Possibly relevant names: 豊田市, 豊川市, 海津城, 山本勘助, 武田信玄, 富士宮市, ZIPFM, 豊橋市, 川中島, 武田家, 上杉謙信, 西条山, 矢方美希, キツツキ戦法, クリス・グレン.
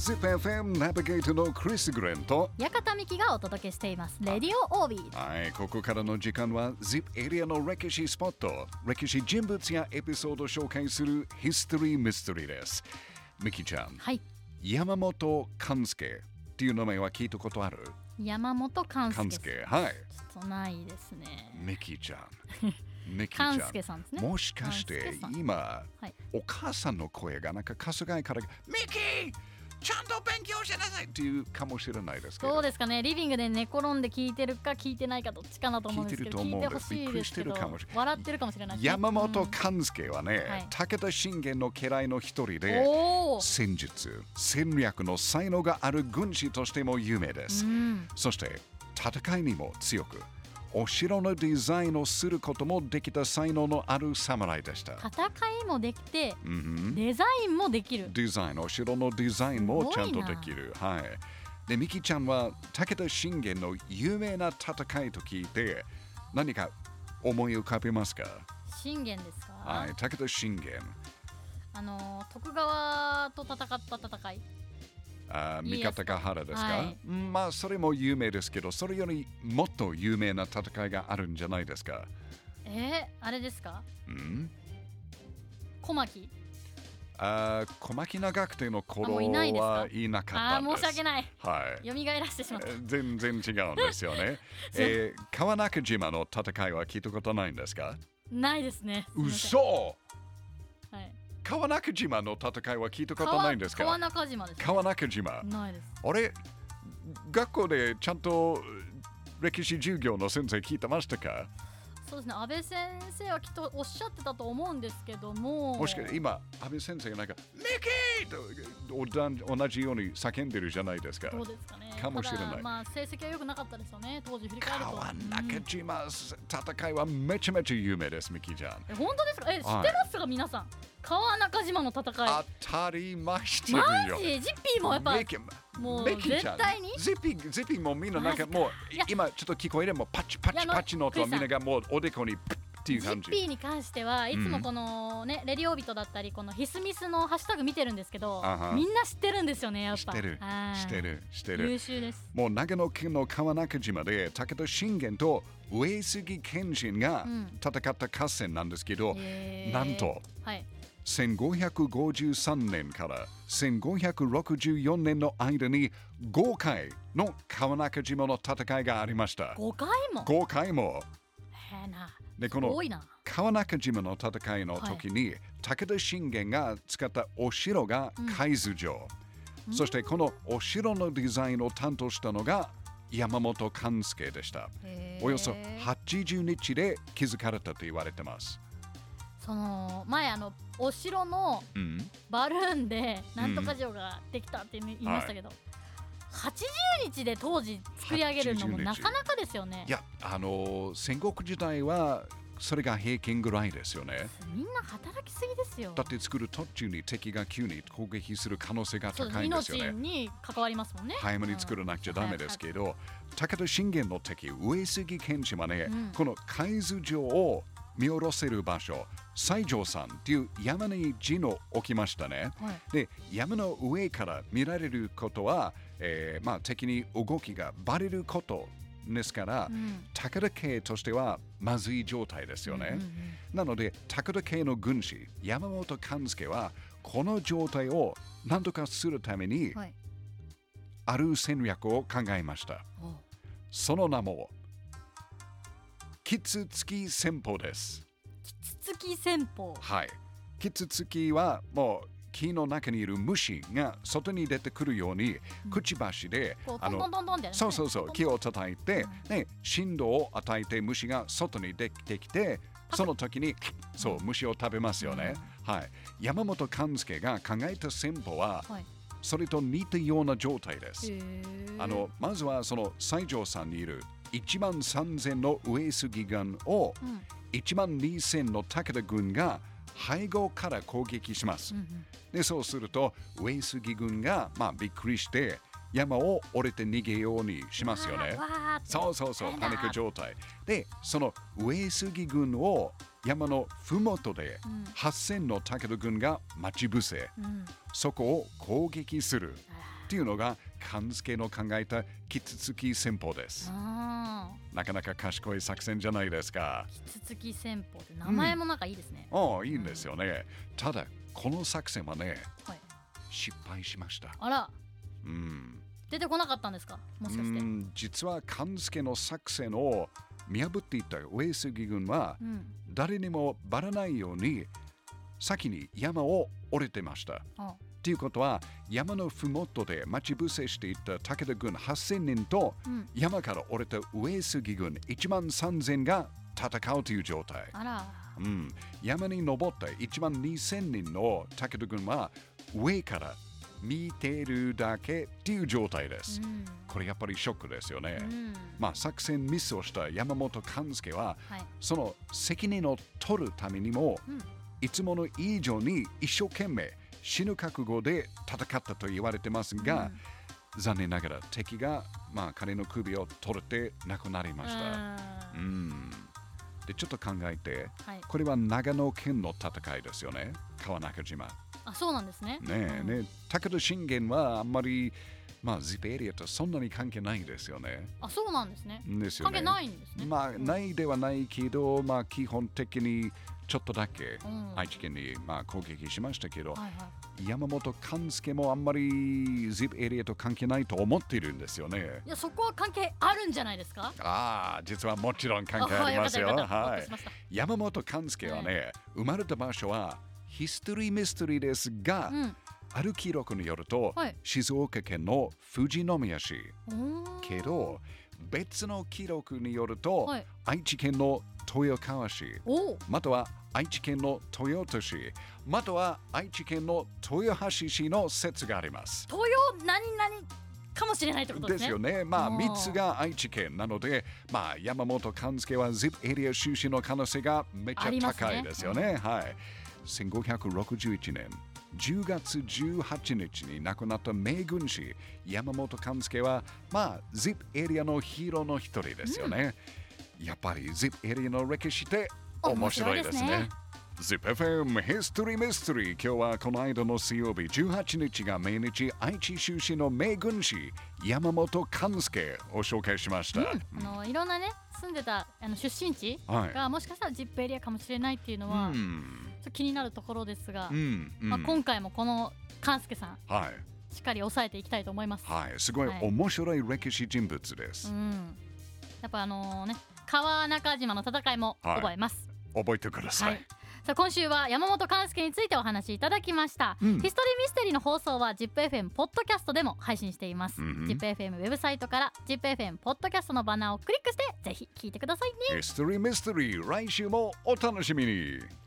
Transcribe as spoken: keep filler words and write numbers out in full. ZIPFM ナビゲートのクリス・グレンと矢方美希がお届けしていますレディオ オービー。 はい、ここからの時間は ZIP エリアの歴史スポット、歴史人物やエピソードを紹介するヒストリー・ミステリーです。美希ちゃん、はい、山本勘介っていう名前は聞いたことある？山本勘介、勘介、はい、ちょっとないですね。美希ちゃんミキちゃん、勘介さんですね。もしかして今、はい、お母さんの声がなんか春日井からミキちゃんと勉強しなさいっていうかもしれないですけど、そうですかね。リビングで寝転んで聞いてるか聞いてないかどっちかなと思うんですけど、聞いてほしいですけど、笑ってるかもしれないですね。山本勘介はね、うん、武田信玄の家来の一人で、はい、戦術戦略の才能がある軍師としても有名です、うん、そして戦いにも強く、お城のデザインをすることもできた才能のある侍でした。戦いもできて、うん、デザインもできる、デザイン、お城のデザインもちゃんとできる。はい。で、美希ちゃんは武田信玄の有名な戦いと聞いて何か思い浮かべますか？信玄ですか？はい、武田信玄、あの徳川と戦った戦い、あ、三方ヶ原ですか、はい、まあそれも有名ですけど、それよりもっと有名な戦いがあるんじゃないですか。えー、あれですか、うん、小牧、あ、小牧長久手の頃はいなかったんです。あ、申し訳ない、はい、よみがえらせてしまった。全然違うんですよね、えー、川中島の戦いは聞いたことないんですか？ないですね。嘘、川中島の戦いは聞いたことないんですか？川中島です、ね、川中島ないです。あれ、学校でちゃんと歴史授業の先生聞いてましたか？そうですね、安倍先生はきっとおっしゃってたと思うんですけども、もしかして今安倍先生がなんかミキーと同じように叫んでるじゃないですか。そうですかね、かもしれない。まあ成績は良くなかったですよね、当時振り返ると。川中島、うん、戦いはめちゃめちゃ有名です、ミキちゃん。え、本当ですか？え、知ってますか、皆さん。川中島の戦い、当たりましてるよ。マジ？ジッピーもやっぱもう絶対にジッピー、ジッピーもみんななんかもう今ちょっと聞こえてもパチパチパチの音はみんながもうおでこにプッっていう感じ。ジッピーに関してはいつもこのね、うん、レディオビトだったりこのヒスミスのハッシュタグ見てるんですけど、みんな知ってるんですよね、やっぱ。知ってる、知ってる、知ってる。優秀です。もう長野県の川中島で武田信玄と上杉謙信が戦った合戦なんですけど、うん、なんと、はい、せんごひゃくごじゅうさんねんからせんごひゃくろくじゅうよねんの間にごかいの川中島の戦いがありました。ごかいもごかいもへーな。で、この川中島の戦いの時に、はい、武田信玄が使ったお城が海津城、うん、そしてこのお城のデザインを担当したのが山本勘介でした。およそはちじゅうにちで築かれたと言われてます。その前あのお城のバルーンでなんとか城ができたって言いましたけど、うん、はい、はちじゅうにちで当時作り上げるのもなかなかですよね。いや、あの戦国時代はそれが平均ぐらいですよね。みんな働きすぎですよ。だって作る途中に敵が急に攻撃する可能性が高いんですよね。命に関わりますもんね。早めに作らなくちゃダメですけど、うん、武田信玄の敵上杉謙信はね、うん、この海津城を見下ろせる場所、西条山っていう山に陣を置きましたね、はい、で、山の上から見られることは、えーまあ、敵に動きがバレることですから、うん、武田家としてはまずい状態ですよね、うんうんうん、なので武田家の軍師山本勘介はこの状態を何とかするために、はい、ある戦略を考えました。その名もキツツキ戦法です。キツツキ戦法。はい。キツツキはもう木の中にいる虫が外に出てくるように、うん、くちばしで、あの、トントントントン、そうそうそう、木を叩いて、うん、ね、振動を与えて虫が外に出てきて、その時にそう虫を食べますよね。うん、はい。山本勘介が考えた戦法は、はい、それと似たような状態です。あのまずはその西条さんにいるいちまんさんぜんの上杉軍をいちまんにせんの武田軍が背後から攻撃します、うんうん、でそうすると上杉軍が、まあ、びっくりして山を折れて逃げようにしますよね。そうそうそう、パニック状態で、その上杉軍を山のふもとではっせんの武田軍が待ち伏せ、うん、そこを攻撃する。っていうのが勘助の考えたキツツキ戦法です。あ、なかなか賢い作戦じゃないですか。キツツキ戦法って名前もなんかいいですね、うん、あいいんですよね、うん、ただこの作戦はね、はい、失敗しました。あら、うん、出てこなかったんですか、もしかして。うん、実は勘助の作戦を見破っていった上杉軍は、うん、誰にもバラないように先に山を折れてました。ああ、ということは山のふもとで待ち伏せしていた武田軍はっせんにんと、うん、山から折れた上杉軍いちまんさんぜんが戦うという状態。あら、うん、山に登ったいちまんにせんにんの武田軍は上から見てるだけっていう状態です、うん、これやっぱりショックですよね、うん、まあ作戦ミスをした山本勘助は、はい、その責任を取るためにも、うん、いつもの以上に一生懸命死ぬ覚悟で戦ったと言われてますが、うん、残念ながら敵が、まあ、彼の首を取って亡くなりました。うん、でちょっと考えて、はい、これは長野県の戦いですよね、川中島。あ、そうなんですね。ねえねえ、武田信玄はあんまり、まあ、ジップエリアとそんなに関係ないですよね。あ、そうなんですね。ですよね。関係ないんですね。まあ、ないではないけど、まあ、基本的にちょっとだけ愛知県に、まあ、攻撃しましたけど、うん、はいはい、山本勘助もあんまりジップエリアと関係ないと思っているんですよね。いや、そこは関係あるんじゃないですか。ああ、実はもちろん関係ありますよ。はい、山本勘助はね、はい、生まれた場所はヒストリーミステリーですが、うん、ある記録によると、はい、静岡県の富士宮市、けど別の記録によると、はい、愛知県の豊川市、または愛知県の豊田市、または愛知県の豊橋市の説があります。豊何々かもしれないってことですね。ですよね。まあみっつが愛知県なので、まあ山本勘助は ジップ エリア出身の可能性がめっちゃ高いですよね。はい、せんごひゃくろくじゅういちねんじゅうがつじゅうはちにちに亡くなった名軍師山本勘助は、まあ ジップ エリアのヒーローの一人ですよね、うん、やっぱり ジップ エリアの歴史って面白いですね。 ZIPFM ヒストリーミステリー、今日はこの間の水曜日じゅうはちにちが命日、愛知出身の名軍師山本勘助を紹介しました、うん、あのいろんなね、住んでたあの出身地がもしかしたら ジップ エリアかもしれないっていうのは、うん、ちょっと気になるところですが、うんうん、まあ、今回もこの勘助さん、はい、しっかり抑えていきたいと思います、はい、すごい面白い歴史人物です、はい、うん、やっぱあのね、川中島の戦いも覚えます、はい、覚えてください、はい、さあ今週は山本勘助についてお話しいただきました、うん、ヒストリーミステリーの放送は ZIPFM ポッドキャストでも配信しています、うんうん、ZIPFM ウェブサイトから ZIPFM ポッドキャストのバナーをクリックしてぜひ聞いてくださいね。ヒストリーミステリー、来週もお楽しみに。